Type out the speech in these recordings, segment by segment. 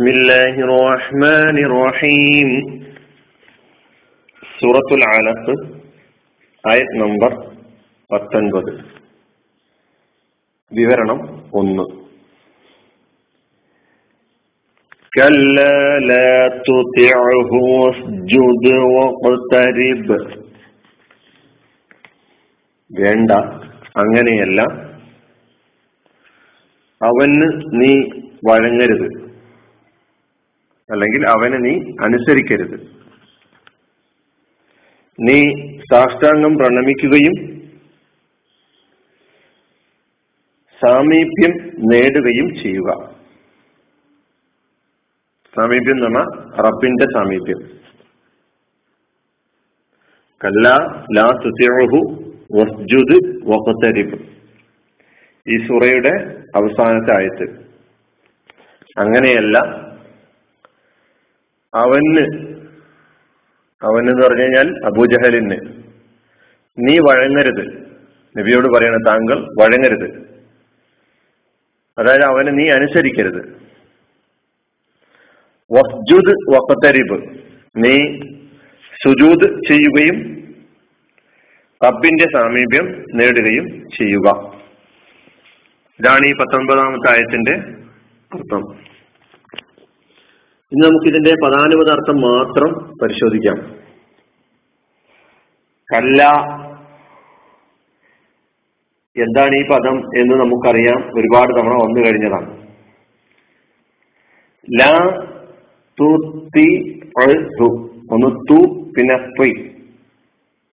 ബിസ്മില്ലാഹിർ റഹ്മാനിർ റഹീം. സൂറത്തുൽ അലഖ് ആയത് നമ്പർ 19. വിവരണം 1. കല്ലാ ലാ തുതിഉഹു വസ്ജുദ് വഖ്തരിബ്. വേണ്ട, അങ്ങനെയല്ല, അവന് നീ വഴങ്ങരുത്, അല്ലെങ്കിൽ അവനെ നീ അനുസരിക്കരുത്. നീ സാഷ്ടാംഗം പ്രണമിക്കുകയും സാമീപ്യം നേടുകയും ചെയ്യുക. സാമീപ്യം എന്ന് പറഞ്ഞാൽ റബ്ബിന്റെ സാമീപ്യം. കല്ലാ ലാ തുതിഉഹു വസ്ജുദ് വഖ്തരിബ്. ഈ സൂറയുടെ അവസാനത്തെ ആയത്ത്. അങ്ങനെയല്ല, അവനെന്ന് പറഞ്ഞു കഴിഞ്ഞാൽ അബൂജഹലിന് നീ വഴങ്ങരുത്. നബിയോട് പറയണ, താങ്കൾ വഴങ്ങരുത്, അതായത് അവന് നീ അനുസരിക്കരുത്. വസ്ജുദ് വഖ്തരിബ്, നീ സുജൂദ് ചെയ്യുകയും റബ്ബിന്റെ സാമീപ്യം നേടുകയും ചെയ്യുക. ഇതാണ് ഈ 19-ാമത്തെ ആയത്തിന്റെ അർത്ഥം. ഇന്ന് നമുക്കിതിന്റെ 19 അർത്ഥം മാത്രം പരിശോധിക്കാം. കല്ല, എന്താണ് ഈ പദം എന്ന് നമുക്കറിയാം, ഒരുപാട് തവണ വന്നു കഴിഞ്ഞതാണ്. ലാ തുതി അൽഹു, ഒന്ന് തു പിന്നെ ത്വി,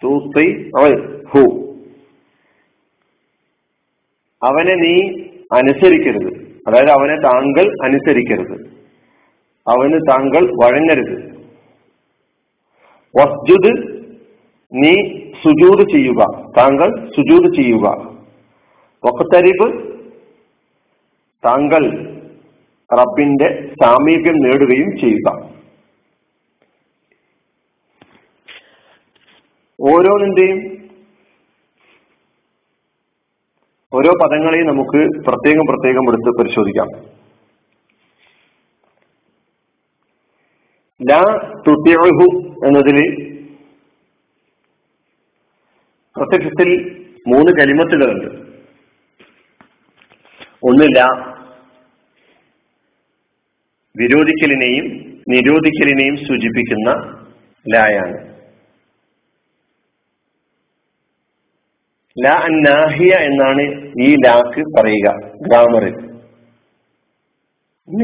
തുതി അൽഹു, അവനെ നീ അനുസരിക്കരുത്, അതായത് അവനെ താങ്കൾ അനുസരിക്കരുത്, അവന് താങ്കൾ വഴങ്ങരുത്. വസ്ജുദ്, നീ സുജൂദ് ചെയ്യുക, താങ്കൾ സുജൂദ് ചെയ്യുക. വഖ്തരിബ്, താങ്കൾ റബ്ബിന്റെ സാമീപ്യം നേടുകയും ചെയ്യുക. ഓരോ പദങ്ങളെയും നമുക്ക് പ്രത്യേകം എടുത്ത് പരിശോധിക്കാം. ലാ തുതിഉഹു എന്നതില് പ്രത്യക്ഷത്തിൽ 3 കലിമത്തുകളുണ്ട്. ഒന്ന് ലാ, വിരോധിക്കലിനെയും നിരോധിക്കലിനെയും സൂചിപ്പിക്കുന്ന ലായാണ്. ലാ അന്നാഹിയ എന്നാണ് ഈ ലാക്ക് പറയുക ഗ്രാമറിൽ.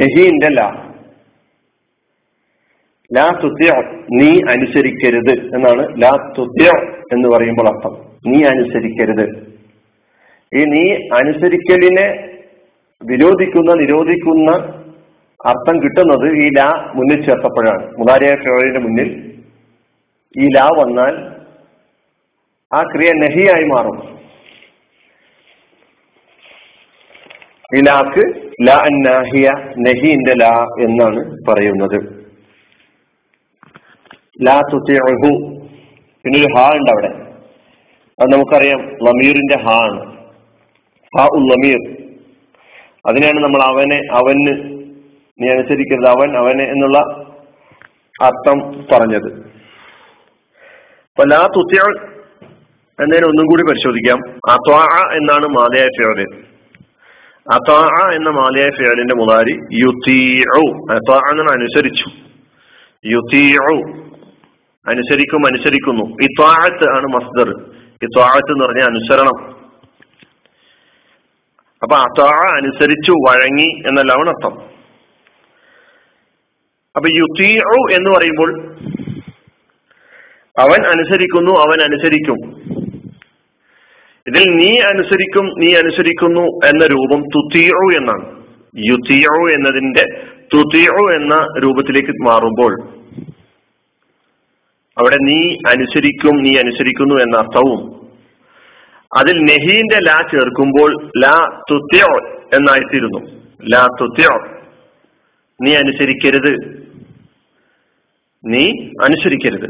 നഹീന്റെ ലാ, ലാ തുതിഉ, നീ അനുസരിക്കരുത് എന്നാണ് ലാ തുതിഉ എന്ന് പറയുമ്പോൾ അർത്ഥം. നീ അനുസരിക്കരുത്. ഈ നീ അനുസരിക്കലിനെ നിരോധിക്കുന്ന അർത്ഥം കിട്ടുന്നത് ഈ ലാ മുന്നിൽ ചേർത്തപ്പോഴാണ്. മുതാരിയ ഫഇലിന്റെ മുന്നിൽ ഈ ലാ വന്നാൽ ആ ക്രിയ നഹിയായി മാറും. ഈ ലാക്ക് ലാ അന്നാഹിയ, നഹിന്റെ ലാ എന്നാണ് പറയുന്നത്. ലാ തുതിഉഹു, പിന്നൊരു ഹാ ഉണ്ട് അവിടെ. അത് നമുക്കറിയാം ലമീറിന്റെ ഹാ ആണ്, ഹാ ഉൽ ലമീർ. അതിനാണ് നമ്മൾ അവന് നീ അനുസരിക്കരുത്, അവനെ എന്നുള്ള അർത്ഥം പറഞ്ഞത്. അപ്പൊ ലാ തുതിഉ എന്നതിന് ഒന്നും കൂടി പരിശോധിക്കാം. അത്വാഅ എന്നാണ് മാലിയായ ഫിഅൽ. അത്വാഅ എന്ന മാലിയായ ഫിഅലിന്റെ മുദാരി യുതീഉ. അത്വാഅ എന്നാണ് അനുസരിച്ചു. യുതീഉ, അനുസരിക്കുന്നു. ഇത്വാഅത്ത് ആണ് മസ്ദർ. ഇത്വാഅത്ത് എന്ന് പറഞ്ഞാൽ അനുസരണം. അപ്പൊ അത്വാഅ, അനുസരിച്ചു, വഴങ്ങി എന്നല്ലാണ് അർത്ഥം. അപ്പൊ യുതീഉ എന്ന് പറയുമ്പോൾ അവൻ അനുസരിക്കുന്നു, അവൻ അനുസരിക്കും. ഇതിൽ നീ അനുസരിക്കും, നീ അനുസരിക്കുന്നു എന്ന രൂപം തുതിഉ എന്നാണ്. യുതിഉ എന്നതിന്റെ തുതിഉ എന്ന രൂപത്തിലേക്ക് മാറുമ്പോൾ അവിടെ നീ അനുസരിക്കും, നീ അനുസരിക്കുന്നു എന്ന അർത്ഥവും അതിൽ നഹീന്റെ ലാ ചേർക്കുമ്പോൾ ലാ തുതിഉ എന്നായിത്തീരുന്നു. ലാ തുതിഉ, നീ അനുസരിക്കരുത്, നീ അനുസരിക്കരുത്.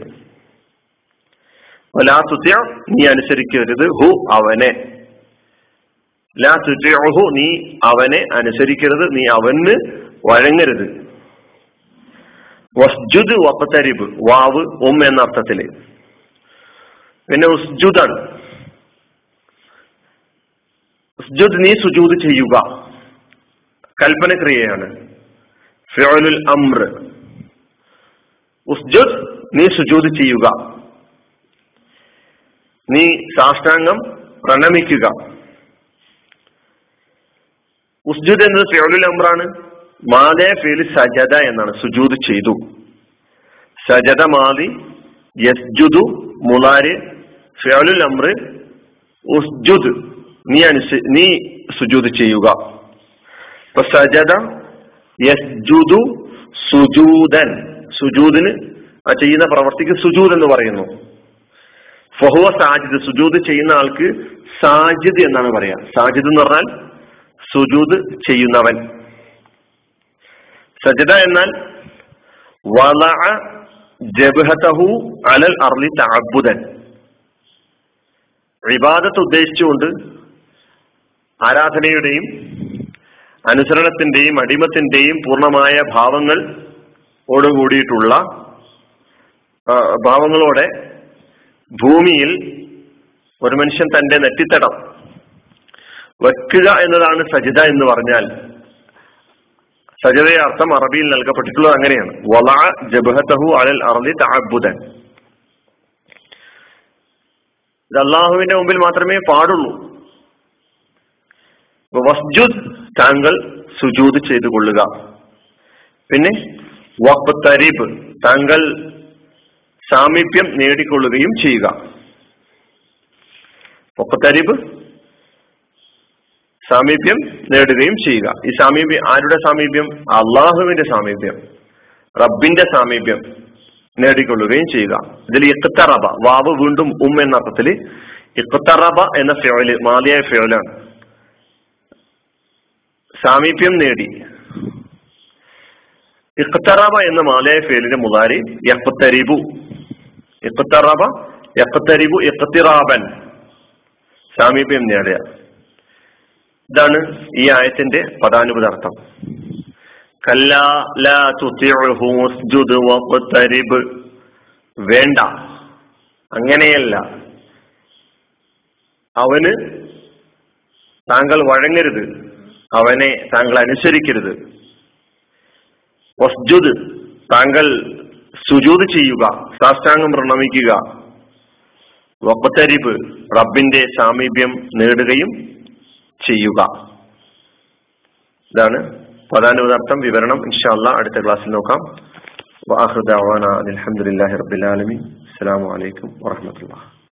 ലാ തുതിഉ, നീ അനുസരിക്കരുത്. ഹു, അവനെ. ലാ തുതിഉഹു, നീ അവനെ അനുസരിക്കരുത്, നീ അവന് വഴങ്ങരുത്. വസ്ജുദ് വപ്പത്തരിബ് വാവ് ഒം എന്ന അർത്ഥത്തില്. പിന്നെ ഉസ്ജുദാണ് ഉസ്ജുദ് നീ സുജൂദ് ചെയ്യുക, കൽപ്പന ക്രിയയാണ്, ഫിഉലുൽ അംർ. ഉസ്ജുദ് നീ സുജൂദ് ചെയ്യുക, നീ സാഷ്ടാംഗം പ്രണമിക്കുക. ഉസ്ജുദ് എന്നത് ഫിഉലുൽ അംറാണ്, മാദേ ഫീൽ സജദ എന്നാണ്, സുജൂദ് ചെയ്തു. സജദ മാദി, യസ്ജുദു മുളാരി, ഫിഉലുൽ അംറ് ഉസ്ജുദ് നീ സുജൂദ് ചെയ്യുക. അപ്പൊ സജദ യസ്ജുദു സുജൂദൻ, സുജൂദിന് ആ ചെയ്യുന്ന പ്രവർത്തിക്ക് സുജൂദ് എന്ന് പറയുന്നു. ഫഹുവ സാജിദ്, സുജൂദ് ചെയ്യുന്ന ആൾക്ക് സാജിദ് എന്നാണ് പറയാ. സാജിദ് എന്ന് പറഞ്ഞാൽ സുജൂദ് ചെയ്യുന്നവൻ. സജദ എന്നാൽ വലഅ ജബ്ഹതഹു അലൽ അർളി തഅബ്ബുദൻ, ഇബാദത്ത് ഉദ്ദേശിച്ചുകൊണ്ട് ആരാധനയുടെയും അനുസരണത്തിന്റെയും അടിമത്തിന്റെയും പൂർണ്ണമായ ഭാവങ്ങളോടെ ഭൂമിയിൽ ഒരു മനുഷ്യൻ തന്റെ നെറ്റിത്തടം വെക്കുക എന്നതാണ് സജദ എന്ന് പറഞ്ഞാൽ. സജദയുടെ അർത്ഥം അറബിയിൽ നൽകപ്പെട്ടിട്ടുള്ളത് അങ്ങനെയാണ്, വലഅ ജബ്ഹതഹു അലൽ അർളി തഅബ്ബുദൻ. ഇത് അല്ലാഹുവിന്റെ മുമ്പിൽ മാത്രമേ പാടുള്ളൂ. വസ്ജുദ് താങ്കൾ സുജൂദ് ചെയ്തു കൊള്ളുക. പിന്നെ വഖ്തരിബ് താങ്കൾ സാമീപ്യം നേടിക്കൊള്ളുകയും ചെയ്യുക. വഖ്തരിബ് സാമീപ്യം നേടുകയും ചെയ്യുക. ഈ സാമീപ്യം ആരുടെ സാമീപ്യം? അള്ളാഹുവിന്റെ സാമീപ്യം, റബ്ബിന്റെ സാമീപ്യം നേടിക്കൊള്ളുകയും ചെയ്യുക. ഇതിൽ ഇഖ്തറബ വാവ് വീണ്ടും എന്ന അർത്ഥത്തില് ഇഖ്തറബ എന്ന ഫിഉല് മാദിയായ ഫിഉലാണ്, സാമീപ്യം നേടി. ഇഖ്തറബ എന്ന മാദിയായ ഫിഉലിന്റെ മുളാരി യഖ്തരിബു, ഇഖ്തറബ യഖ്തരിബു ഇഖ്തിറാബൻ, സാമീപ്യം നേടുക. ഇതാണ് ഈ ആയത്തിന്റെ പദാനുപദാർത്ഥം. കല്ലാ ലാ തുതിഉഹു വസ്ജുദ് വഖ്തരിബ്, വേണ്ട, അങ്ങനെയല്ല, അവന് താങ്കൾ വഴങ്ങരുത്, അവനെ താങ്കൾ അനുസരിക്കരുത്. വസ്ജുദ് താങ്കൾ സുജൂദ് ചെയ്യുക, സാഷ്ടാംഗം പ്രണമിക്കുക. വഖ്തരിബ് റബ്ബിന്റെ സാമീപ്യം നേടുകയും ചെയ്യുക. ഇതാണ് പദാനുപദാർത്ഥം. വിവരണം ഇൻഷാ അല്ലാഹ് അടുത്ത ക്ലാസ്സിൽ നോക്കാം. വആഖിറു ദഅവാനാ അൽഹംദുലില്ലാഹി റബ്ബിൽ ആലമീൻ. അസ്സലാമു അലൈക്കും വറഹ്മത്തുള്ളാഹി.